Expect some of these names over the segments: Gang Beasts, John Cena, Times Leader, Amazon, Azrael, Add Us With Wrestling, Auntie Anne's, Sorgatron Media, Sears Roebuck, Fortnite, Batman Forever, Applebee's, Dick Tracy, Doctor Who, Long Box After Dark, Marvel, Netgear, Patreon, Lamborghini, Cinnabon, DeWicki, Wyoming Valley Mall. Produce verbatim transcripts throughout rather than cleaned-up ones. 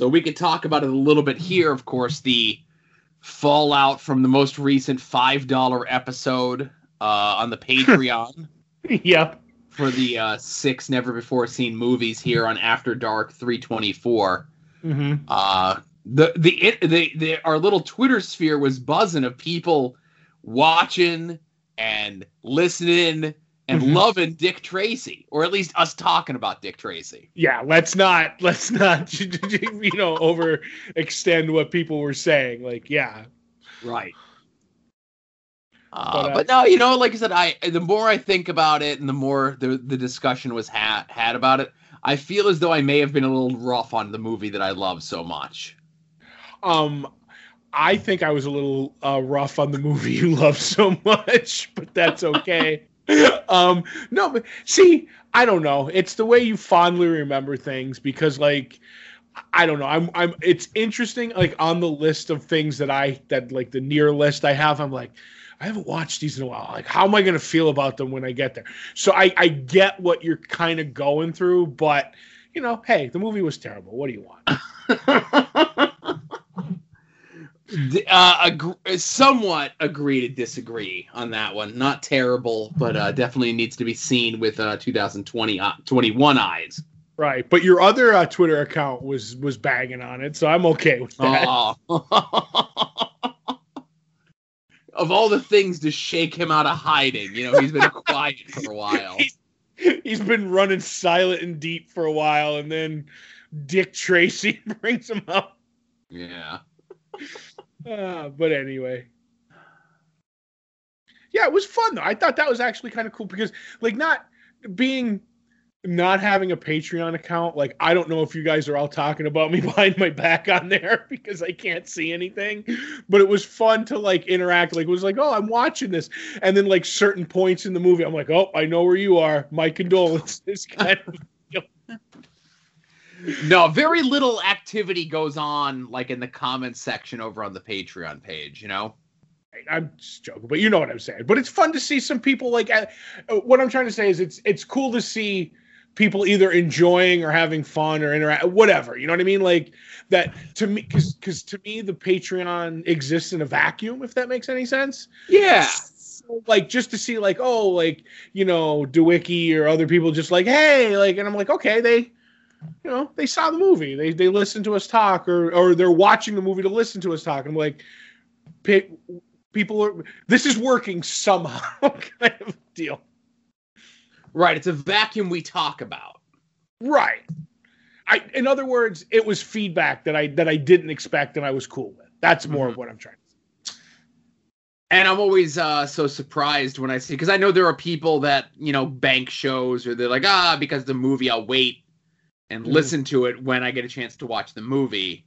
So we could talk about it a little bit here. Of course, the fallout from the most recent five dollar episode uh, on the Patreon. Yep. For the uh, six never-before-seen movies here on After Dark three twenty-four. Mm-hmm. Uh, the, the, it, the, the, our little Twitter sphere was buzzing of people watching and listening and mm-hmm. loving Dick Tracy, or at least us talking about Dick Tracy. Yeah, let's not, let's not, you know, overextend what people were saying. Like, yeah. Right. Uh, but, uh, but no, you know, like I said, I the more I think about it and the more the, the discussion was ha- had about it, I feel as though I may have been a little rough on the movie that I love so much. Um, I think I was a little uh, rough on the movie you love so much, but that's okay. um, no, but see, I don't know. It's the way you fondly remember things because, like, I don't know. I'm, I'm. It's interesting. Like on the list of things that I that like the near list I have, I'm like, I haven't watched these in a while. Like, how am I going to feel about them when I get there? So I, I get what you're kind of going through, but, you know, hey, the movie was terrible. What do you want? uh, ag- somewhat agree to disagree on that one. Not terrible, but uh, definitely needs to be seen with uh, twenty twenty-one eyes. Right, but your other uh, Twitter account was, was bagging on it, so I'm okay with that. Oh. Of all the things to shake him out of hiding, you know, he's been quiet for a while. He's been running silent and deep for a while, and then Dick Tracy brings him up. Yeah. Uh, but anyway. Yeah, it was fun, though. I thought that was actually kind of cool because, like, not being... Not having a Patreon account, like, I don't know if you guys are all talking about me behind my back on there because I can't see anything, but it was fun to, like, interact. Like, it was like, oh, I'm watching this. And then, like, certain points in the movie, I'm like, oh, I know where you are. My condolences. Kind of no, very little activity goes on, like, in the comments section over on the Patreon page, you know? I'm just joking, but you know what I'm saying. But it's fun to see some people, like, uh, what I'm trying to say is it's it's cool to see people either enjoying or having fun or interact, whatever, you know what I mean? Like that to me, because because to me the Patreon exists in a vacuum, if that makes any sense. Yeah. So, like, just to see, like, oh, like, you know, DeWicki or other people just like, hey, like, and I'm like, okay, they, you know, they saw the movie, they they listened to us talk, or or they're watching the movie to listen to us talk. I'm like, pick. People are. This is working somehow, kind of deal. Right, it's a vacuum we talk about. Right. I, in other words, it was feedback that I that I didn't expect and I was cool with. That's more mm-hmm. of what I'm trying to say. And I'm always uh, so surprised when I see, because I know there are people that, you know, bank shows, or they're like, ah, because the movie, I'll wait and mm-hmm. listen to it when I get a chance to watch the movie.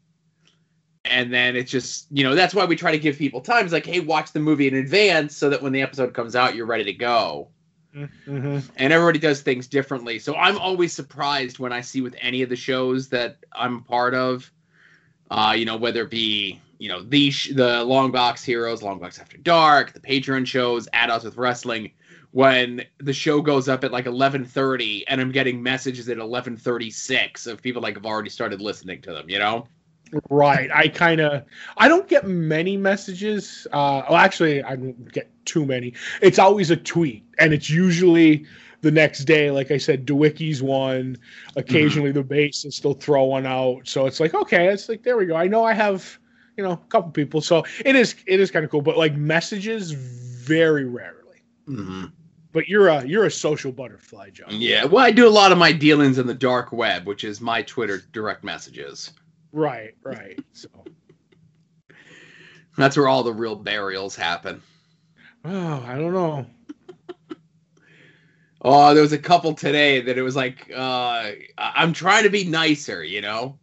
And then it's just, you know, that's why we try to give people time. It's like, hey, watch the movie in advance so that when the episode comes out, you're ready to go. Mm-hmm. And everybody does things differently. So I'm always surprised when I see with any of the shows that I'm part of, uh, you know, whether it be, you know, the, sh- the Long Box Heroes, Long Box After Dark, the Patreon shows, Add Us With Wrestling, when the show goes up at like eleven thirty and I'm getting messages at eleven thirty-six of people like have already started listening to them, you know? Right. I kind of, I don't get many messages. Uh, well, actually, I don't get too many. It's always a tweet, and it's usually the next day. Like I said, DeWicki's one. Occasionally, mm-hmm. the bassists, they'll throw one out. So it's like, okay, it's like, there we go. I know I have, you know, a couple people. So it is, it is kind of cool. But like messages, very rarely. Mm-hmm. But you're a you're a social butterfly, John. Yeah. Well, I do a lot of my dealings in the dark web, which is my Twitter direct messages. Right, right. So that's where all the real burials happen. Oh, I don't know. Oh, there was a couple today that it was like, uh, I'm trying to be nicer, you know?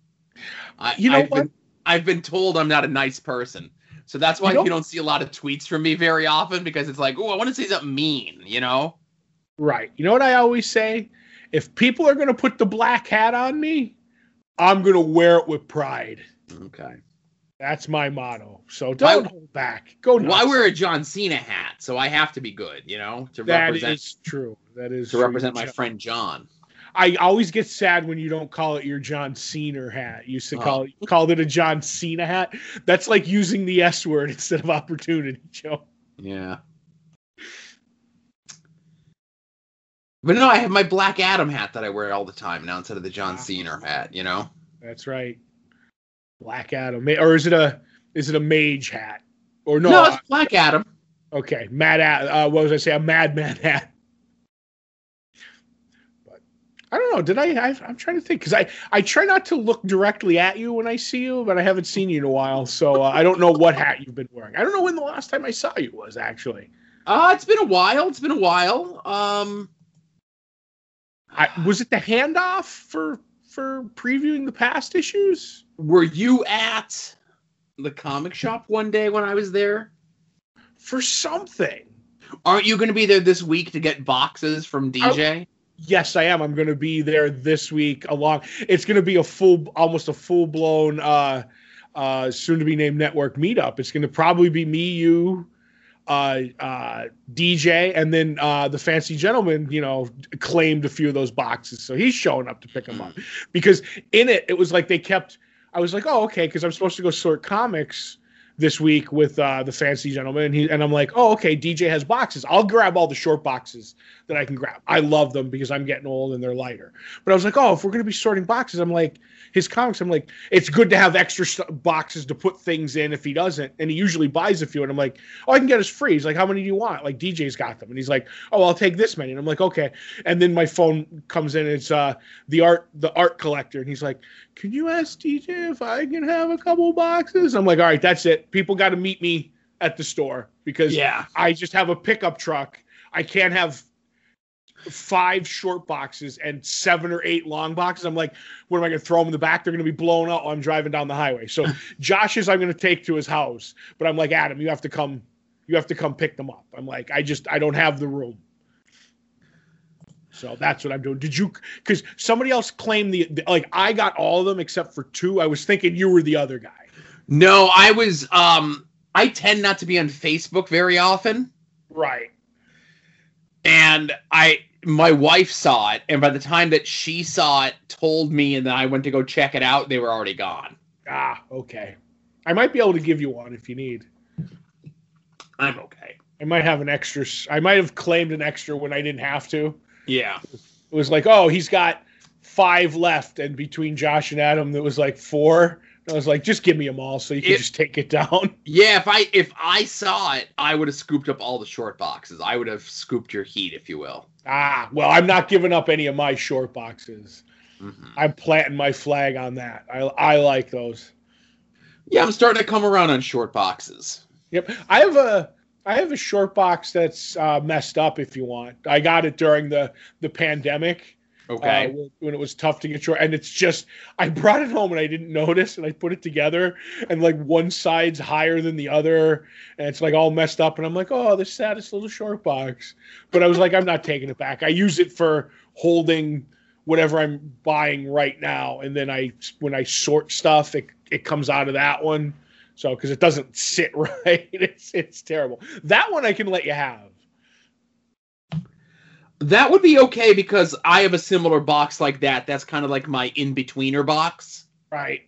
I, you know I've, what? Been, I've been told I'm not a nice person. So that's why you don't, you don't see a lot of tweets from me very often, because it's like, oh, I want to say something mean, you know? Right. You know what I always say? If people are going to put the black hat on me, I'm going to wear it with pride. Okay. That's my motto. So don't why, hold back. Go nuts. Well, I wear a John Cena hat, so I have to be good, you know, to that represent. That is true. That is to true. Represent my friend John. I always get sad when you don't call it your John Cena hat. You used to call it, called it a John Cena hat. That's like using the S word instead of opportunity, Joe. Yeah. But no, I have my Black Adam hat that I wear all the time now instead of the John wow. Cena hat, you know? That's right. Black Adam. Or is it a is it a mage hat? Or no, no it's Black Adam. Okay. Mad uh what was I say? A madman hat. But I don't know. Did I, I I'm trying to think because I, I try not to look directly at you when I see you, but I haven't seen you in a while, so uh, I don't know what hat you've been wearing. I don't know when the last time I saw you was actually. Uh, it's been a while. It's been a while. Um, I, was it the handoff for for previewing the past issues? Were you at the comic shop one day when I was there? For something. Aren't you going to be there this week to get boxes from D J? I, yes, I am. I'm going to be there this week. Along, it's going to be a full, almost a full blown, uh, uh, soon to be named network meetup. It's going to probably be me, you. Uh, uh, D J, and then uh, the fancy gentleman, you know, claimed a few of those boxes. So he's showing up to pick them up because in it, it was like they kept, I was like, oh, okay. Cause I'm supposed to go sort comics this week with uh, the fancy gentleman. And, he, and I'm like, oh, okay. D J has boxes. I'll grab all the short boxes that I can grab. I love them because I'm getting old and they're lighter. But I was like, oh, if we're going to be sorting boxes, I'm like, his comics, I'm like, it's good to have extra st- boxes to put things in if he doesn't. And he usually buys a few. And I'm like, oh, I can get us free. He's like, how many do you want? Like, D J's got them. And he's like, oh, I'll take this many. And I'm like, okay. And then my phone comes in. And it's uh, the art the art collector. And he's like, can you ask D J if I can have a couple boxes? I'm like, all right, that's it. People got to meet me at the store because yeah. I just have a pickup truck. I can't have five short boxes and seven or eight long boxes. I'm like, what am I going to throw them in the back? They're going to be blown up. I'm driving down the highway. So Josh's I'm going to take to his house, but I'm like, Adam, you have to come, you have to come pick them up. I'm like, I just, I don't have the room. So that's what I'm doing. Did you, cause somebody else claimed the, the like I got all of them except for two. I was thinking you were the other guy. No, I was, um, I tend not to be on Facebook very often. Right. And I, my wife saw it, and by the time that she saw it, told me, and then I went to go check it out, they were already gone. Ah, okay. I might be able to give you one if you need. I'm okay. I might have an extra, I might have claimed an extra when I didn't have to. Yeah. It was like, oh, he's got five left, and between Josh and Adam, there was like four. I was like, just give me them all so you can if, just take it down. Yeah, if I if I saw it, I would have scooped up all the short boxes. I would have scooped your heat, if you will. Ah, well, I'm not giving up any of my short boxes. Mm-hmm. I'm planting my flag on that. I I like those. Yeah, I'm starting to come around on short boxes. Yep, I have a I have a short box that's uh, messed up. If you want, I got it during the the pandemic. Okay. Uh, when it was tough to get short, and it's just I brought it home and I didn't notice, and I put it together, and like one side's higher than the other, and it's like all messed up, and I'm like, oh, the saddest little short box. But I was like, I'm not taking it back. I use it for holding whatever I'm buying right now, and then I when I sort stuff, it it comes out of that one, so because it doesn't sit right, it's it's terrible. That one I can let you have. That would be okay because I have a similar box like that. That's kind of like my in-betweener box. Right.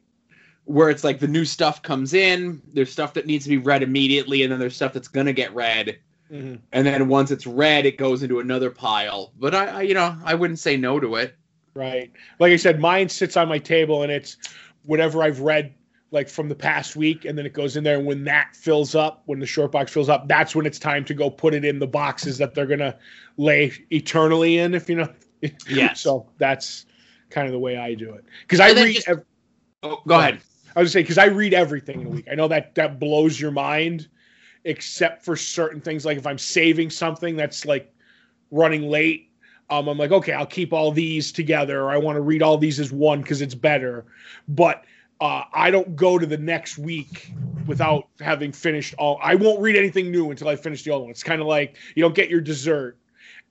Where it's like the new stuff comes in, there's stuff that needs to be read immediately, and then there's stuff that's going to get read. Mm-hmm. And then once it's read, it goes into another pile. But, I, I, you know, I wouldn't say no to it. Right. Like I said, mine sits on my table, and it's whatever I've read, like, from the past week, and then it goes in there, and when that fills up, when the short box fills up, that's when it's time to go put it in the boxes that they're going to lay eternally in, if you know. Yeah. So that's kind of the way I do it. Because I read... Just, ev- oh, go ahead. I was going to say, because I read everything in a week. I know that that blows your mind, except for certain things. Like, if I'm saving something that's, like, running late, um, I'm like, okay, I'll keep all these together, or I want to read all these as one because it's better. But... Uh, I don't go to the next week without having finished all. I won't read anything new until I finish the old one. It's kind of like you don't get your dessert.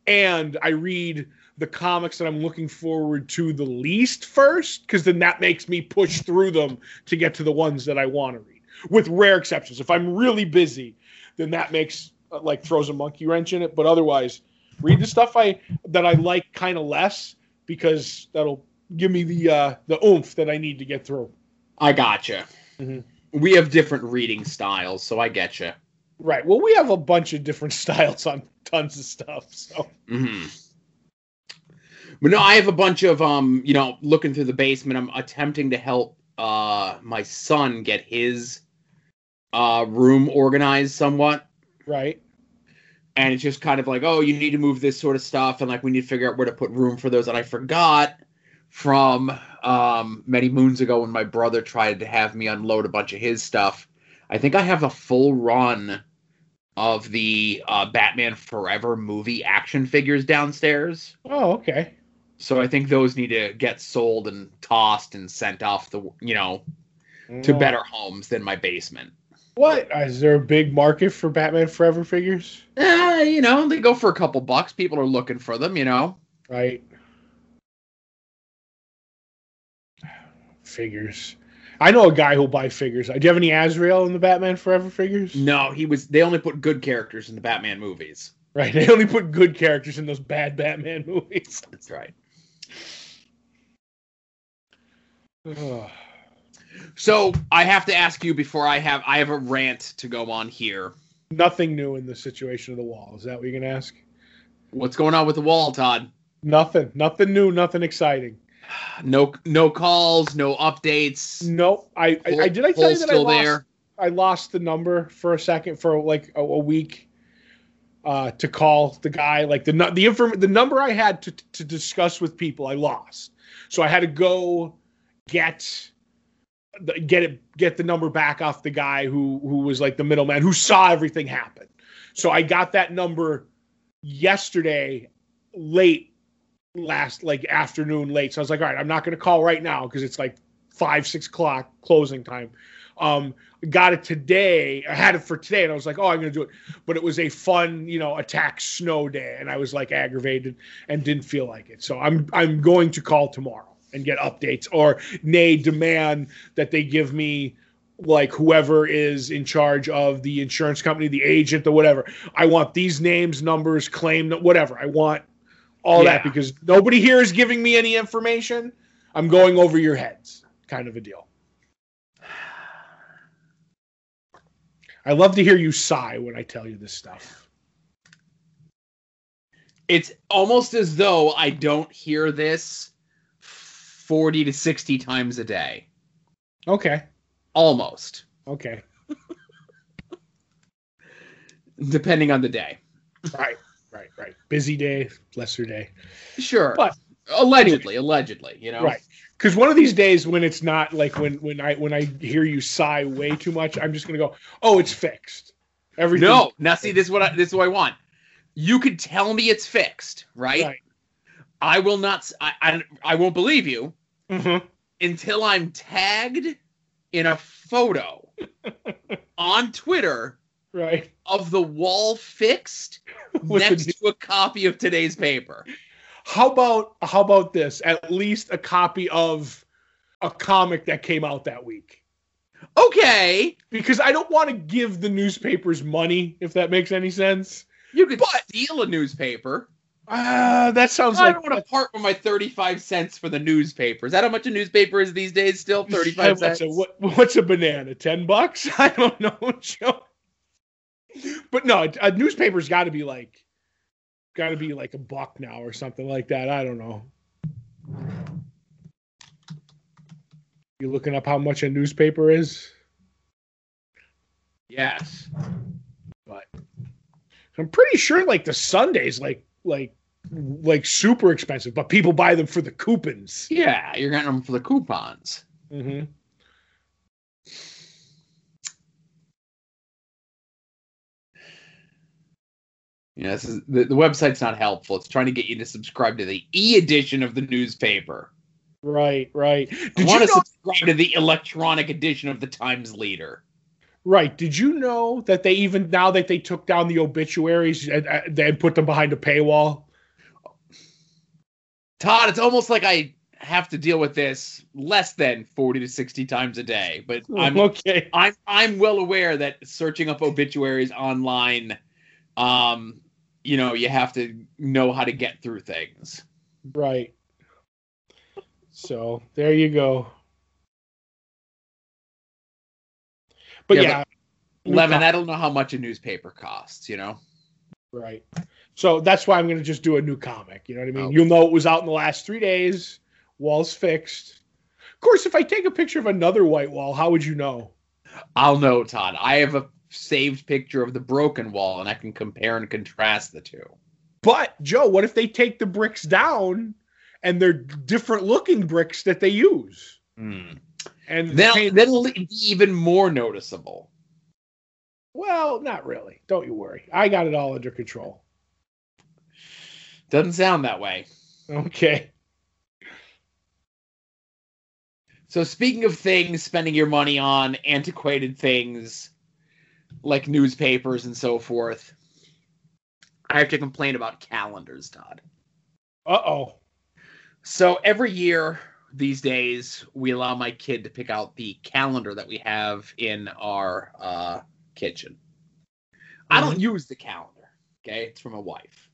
And I read the comics that I'm looking forward to the least first, because then that makes me push through them to get to the ones that I want to read, with rare exceptions. If I'm really busy, then that makes like throws a monkey wrench in it. But otherwise, read the stuff I that I like kind of less because that'll give me the uh, the oomph that I need to get through. I gotcha. Mm-hmm. We have different reading styles, so I getcha. Right. Well, we have a bunch of different styles on tons of stuff. So. Mm-hmm. But no, I have a bunch of, um, you know, looking through the basement. I'm attempting to help uh, my son get his uh, room organized somewhat. Right. And it's just kind of like, oh, you need to move this sort of stuff. And like, we need to figure out where to put room for those that I forgot from um, many moons ago when my brother tried to have me unload a bunch of his stuff. I think I have a full run of the uh, Batman Forever movie action figures downstairs. Oh, okay. So I think those need to get sold and tossed and sent off the, you know, to better homes than my basement. What? Is there a big market for Batman Forever figures? Uh, you know, they go for a couple bucks. People are looking for them, you know. Right. Figures. I know a guy who'll buy figures. Do you have any Azrael in the Batman Forever figures? No, he was. They only put good characters in the Batman movies. Right. They only put good characters in those bad Batman movies. That's right. So I have to ask you before I have I have a rant to go on here. Nothing new in the situation of the wall. Is that what you're going to ask? What's going on with the wall, Todd? Nothing. Nothing new. Nothing exciting. No, no calls. No updates. No. I, I, I did. I tell you that I lost. There. I lost the number for a second for like a, a week. Uh, to call the guy, like the the inform the number I had to to discuss with people, I lost. So I had to go get get it get the number back off the guy who who was like the middleman who saw everything happen. So I got that number yesterday, late last like afternoon late. So I was like, all right, I'm not going to call right now because it's like five six o'clock closing time. Um, got it today. I had it for today and I was like, oh, I'm going to do it. But it was a fun, you know, attack snow day. And I was like aggravated and didn't feel like it. So I'm, I'm going to call tomorrow and get updates or nay demand that they give me like whoever is in charge of the insurance company, the agent or whatever. I want these names, numbers, claim, whatever. I want all yeah. that because nobody here is giving me any information. I'm going over your heads kind of a deal. I love to hear you sigh when I tell you this stuff. It's almost as though I don't hear this forty to sixty times a day. Okay. Almost. Okay. Depending on the day. Right, right, right. Busy day, lesser day. Sure. But allegedly, allegedly, you know. Right. Because one of these days when it's not like when, when I when I hear you sigh way too much, I'm just gonna go, oh, it's fixed. Everything. No, now see, this is what I, this is what I want. You could tell me it's fixed, right? right. I will not. I, I I won't believe you mm-hmm. until I'm tagged in a photo on Twitter, right, of the wall fixed next the... to a copy of today's paper. How about how about this? At least a copy of a comic that came out that week. Okay. Because I don't want to give the newspapers money, if that makes any sense. You could but, steal a newspaper. Uh, that sounds I like... I don't want to part with my thirty-five cents for the newspaper. Is that how much a newspaper is these days still? thirty-five cents? A, what, what's a banana? ten bucks? I don't know, Joe. But no, a, a newspaper's got to be like... Got to be like a buck now or something like that. I don't know. You looking up how much a newspaper is? Yes. But I'm pretty sure like the Sunday's like like like super expensive, but people buy them for the coupons. Yeah, you're getting them for the coupons. Mm-hmm. You know, this is, the, the website's not helpful. It's trying to get you to subscribe to the e-edition of the newspaper. Right, right. Did I want to know- subscribe to the electronic edition of the Times Leader. Right. Did you know that they even, now that they took down the obituaries, they put them behind a paywall? Todd, it's almost like I have to deal with this less than forty to sixty times a day. But I'm okay. I'm, I'm well aware that searching up obituaries online... Um, you know, you have to know how to get through things. Right. So there you go. But yeah, yeah but Levin, I don't know how much a newspaper costs, you know? Right. So that's why I'm going to just do a new comic. You know what I mean? Oh. You'll know it was out in the last three days. Wall's fixed. Of course, if I take a picture of another white wall, how would you know? I'll know, Todd. I have a saved picture of the broken wall, and I can compare and contrast the two. But, Joe, what if they take the bricks down and they're different-looking bricks that they use? Mm. And then that'll be even more noticeable. Well, not really. Don't you worry. I got it all under control. Doesn't sound that way. Okay. So speaking of things, spending your money on antiquated things like newspapers and so forth, I have to complain about calendars, Todd. Uh-oh. So every year these days, we allow my kid to pick out the calendar that we have in our uh, kitchen. I don't use the calendar, okay? It's from my wife.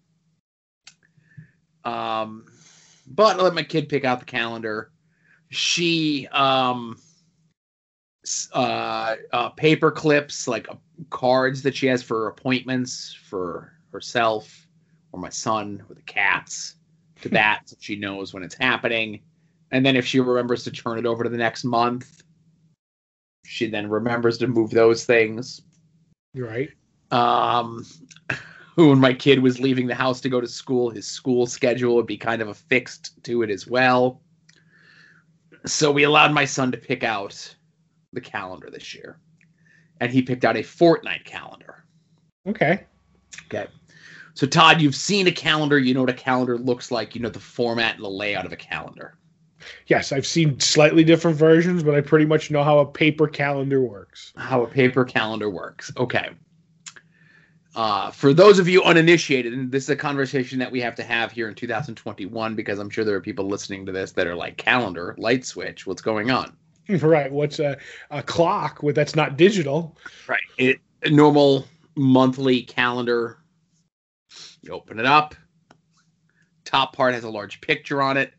Um, but I let my kid pick out the calendar. She um, uh, uh, paper clips, like uh, cards that she has for appointments for herself or my son or the cats to bat so she knows when it's happening. And then if she remembers to turn it over to the next month, she then remembers to move those things. Right. Um, when my kid was leaving the house to go to school, his school schedule would be kind of affixed to it as well. So we allowed my son to pick out the calendar this year. And he picked out a Fortnite calendar. Okay. Okay. So, Todd, you've seen a calendar. You know what a calendar looks like. You know the format and the layout of a calendar. Yes, I've seen slightly different versions, but I pretty much know how a paper calendar works. How a paper calendar works. Okay. Uh, for those of you uninitiated, and this is a conversation that we have to have here in two thousand twenty-one, because I'm sure there are people listening to this that are like, calendar, light switch, what's going on? Right. What's a, a clock with, that's not digital? Right. It, a normal monthly calendar. You open it up. Top part has a large picture on it.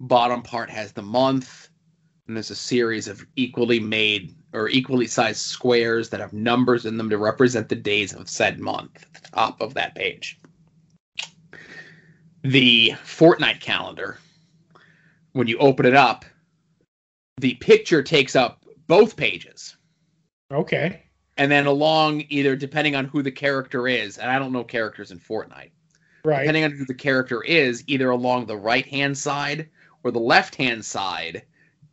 Bottom part has the month, and there's a series of equally made or equally sized squares that have numbers in them to represent the days of said month at the top of that page. The Fortnite calendar, when you open it up, the picture takes up both pages. Okay. And then along either, depending on who the character is, and I don't know characters in Fortnite. Right. Depending on who the character is, either along the right-hand side or the left-hand side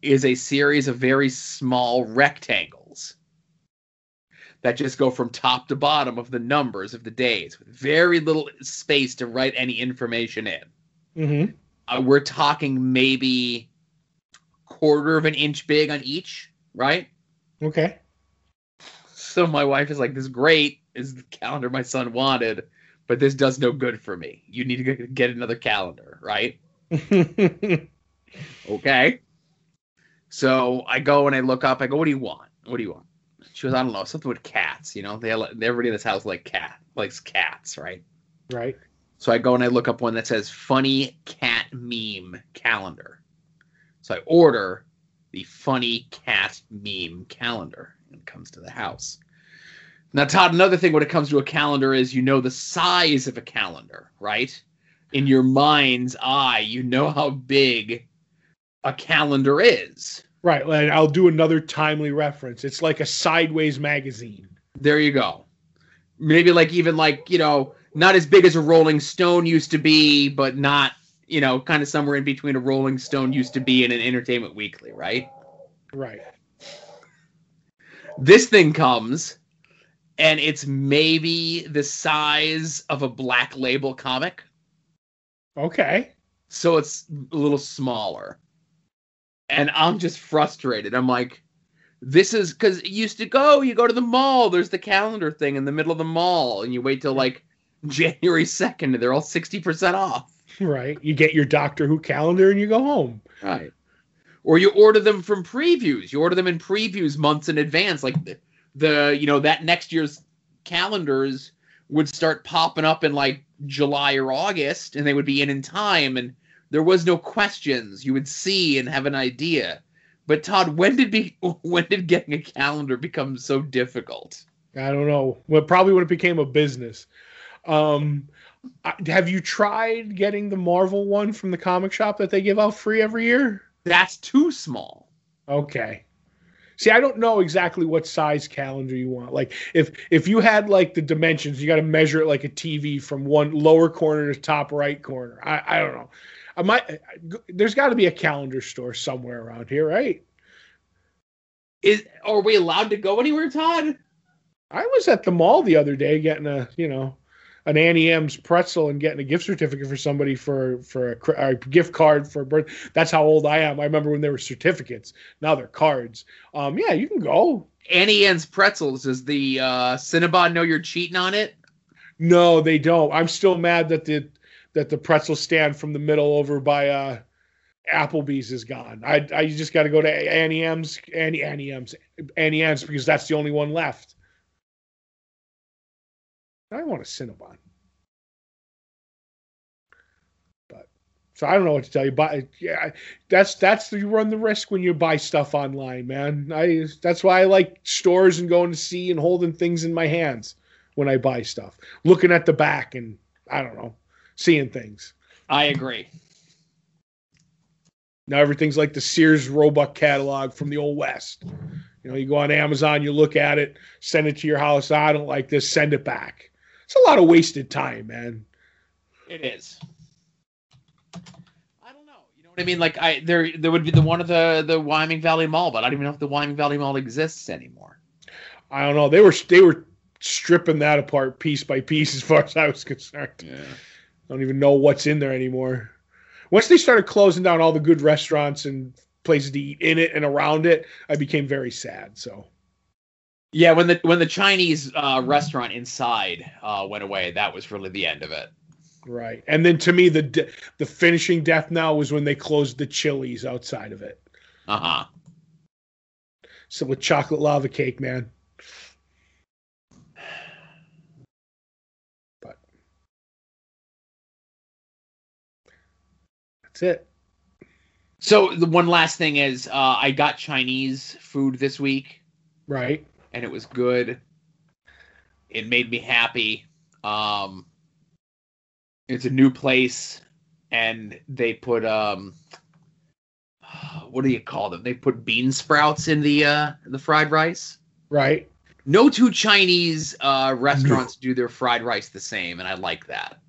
is a series of very small rectangles that just go from top to bottom of the numbers of the days with very little space to write any information in. Mm-hmm. Uh, we're talking maybe a quarter of an inch big on each, right? Okay. So my wife is like, this great is the calendar my son wanted, but this does no good for me. You need to get another calendar, right? Okay. So I go and I look up. I go, what do you want? What do you want? She goes, I don't know. Something with cats, you know? They Everybody in this house like cat, likes cats, right? Right. So I go and I look up one that says funny cat meme calendar. So I order the funny cat meme calendar when it comes to the house. Now, Todd, another thing when it comes to a calendar is you know the size of a calendar, right? In your mind's eye, you know how big a calendar is. Right. And I'll do another timely reference. It's like a sideways magazine. There you go. Maybe like even like, you know, not as big as a Rolling Stone used to be, but not, you know, kind of somewhere in between a Rolling Stone used to be and an Entertainment Weekly, right? Right. This thing comes and it's maybe the size of a Black Label comic. Okay. So it's a little smaller. And I'm just frustrated. I'm like, this is because it used to go, you go to the mall, there's the calendar thing in the middle of the mall, and you wait till like January second, and they're all sixty percent off. Right. You get your Doctor Who calendar and you go home. Right. Or you order them from previews. You order them in previews months in advance. Like the, the you know, that next year's calendars would start popping up in like July or August, and they would be in in time, and There was no questions. You would see and have an idea. But Todd, when did be when did getting a calendar become so difficult? I don't know. Well, probably when it became a business. Um, I, have you tried getting the Marvel one from the comic shop that they give out free every year? That's too small. Okay. See, I don't know exactly what size calendar you want. Like, if if you had, like, the dimensions, you got to measure it like a T V from one lower corner to top right corner. I, I don't know. I might. I, there's got to be a calendar store somewhere around here, right? Is are we allowed to go anywhere, Todd? I was at the mall the other day getting a, you know, an Auntie Anne's pretzel and getting a gift certificate for somebody for for a, a gift card for a birthday. That's how old I am. I remember when there were certificates. Now they're cards. Um, yeah, you can go. Auntie Anne's pretzels, is the uh, Cinnabon know you're cheating on it? No, they don't. I'm still mad that the that the pretzel stand from the middle over by uh, Applebee's is gone. I I just got to go to Auntie Anne's, Auntie Anne's, Auntie Anne's because that's the only one left. I want a Cinnabon. But so I don't know what to tell you. But yeah, that's that's the, you run the risk when you buy stuff online, man. I that's why I like stores and going to see and holding things in my hands when I buy stuff, looking at the back and I don't know, seeing things. I agree. Now everything's like the Sears Roebuck catalog from the old West. You know, you go on Amazon, you look at it, send it to your house. I don't like this. Send it back. It's a lot of wasted time, man. It is. I don't know. You know what I mean? Like, I there there would be the one at the the Wyoming Valley Mall, but I don't even know if the Wyoming Valley Mall exists anymore. I don't know. They were they were stripping that apart piece by piece, as far as I was concerned. Yeah. I don't even know what's in there anymore. Once they started closing down all the good restaurants and places to eat in it and around it, I became very sad. So. Yeah, when the when the Chinese uh, restaurant inside uh, went away, that was really the end of it. Right, and then to me, the de- the finishing death now was when they closed the Chili's outside of it. Uh huh. So with chocolate lava cake, man. But that's it. So the one last thing is, uh, I got Chinese food this week. Right. And it was good. It made me happy. Um, it's a new place, and they put um, what do you call them? They put bean sprouts in the uh, the fried rice. Right. No two Chinese uh, restaurants do their fried rice the same, and I like that.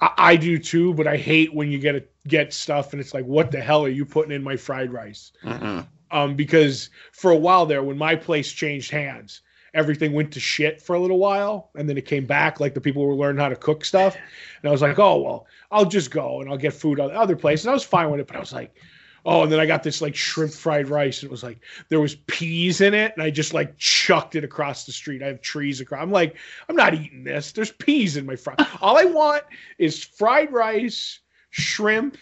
I, I do too, but I hate when you get a, get stuff and it's like, what the hell are you putting in my fried rice? Uh-huh. Um, because for a while there, when my place changed hands, everything went to shit for a little while. And then it came back, like the people were learning how to cook stuff. And I was like, oh, well, I'll just go and I'll get food on the other place. And I was fine with it. But I was like, oh, and then I got this like shrimp fried rice. And it was like, there was peas in it. And I just like chucked it across the street. I have trees across. I'm like, I'm not eating this. There's peas in my fried. All I want is fried rice, shrimp,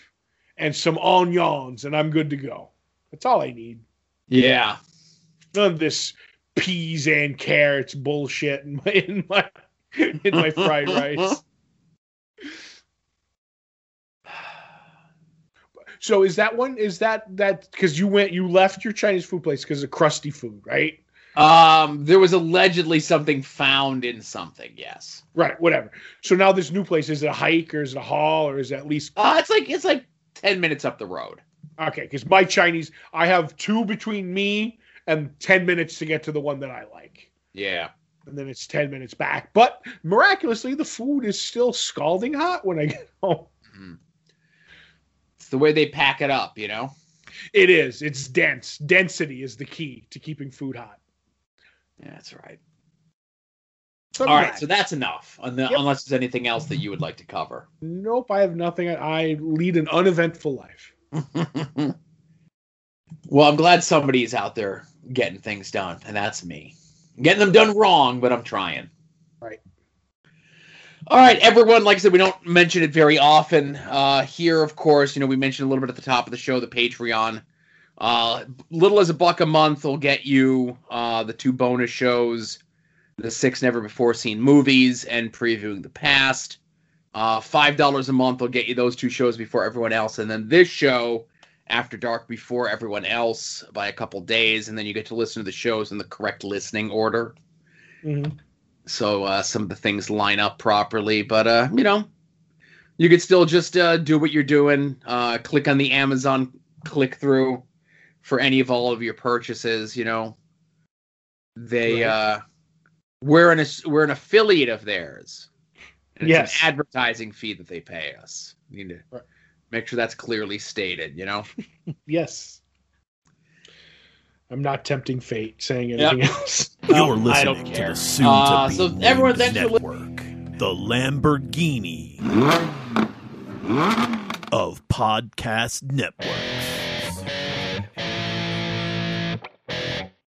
and some onions. And I'm good to go. That's all I need. Yeah. None of this peas and carrots bullshit in my in my, in my fried rice. So is that one, is that, that, because you went, you left your Chinese food place because of crusty food, right? Um, there was allegedly something found in something, yes. Right, whatever. So now this new place, is it a hike or is it a haul or is it at least? Uh, it's like, it's like ten minutes up the road. Okay, because my Chinese, I have two between me and ten minutes to get to the one that I like. Yeah. And then it's ten minutes back. But miraculously, the food is still scalding hot when I get home. Mm-hmm. It's the way they pack it up, you know? It is. It's dense. Density is the key to keeping food hot. Yeah, that's right. All right, so that's enough, unless yep. there's anything else that you would like to cover. Nope, I have nothing. I lead an uneventful life. Well, I'm glad somebody's out there getting things done, and that's me. I'm getting them done wrong, but I'm trying. Right. All right, everyone, like I said, we don't mention it very often. Uh, here, of course, you know, we mentioned a little bit at the top of the show, the Patreon. Uh, little as a buck a month will get you uh, the two bonus shows, the six never-before-seen movies, and previewing the past. Uh, five dollars a month will get you those two shows before everyone else, and then this show After Dark before everyone else by a couple days, and then you get to listen to the shows in the correct listening order. Mm-hmm. So uh, some of the things line up properly, but uh, you know, you could still just uh, do what you're doing. Uh, click on the Amazon click through for any of all of your purchases. You know, they right. uh, we're an we're an affiliate of theirs. And it's yes. an advertising fee that they pay us. You need to right. make sure that's clearly stated. You know. Yes. I'm not tempting fate saying anything yep. else. You're listening I don't care. to the soon-to-be uh, so everyone's network, li- the Lamborghini of Podcast Network.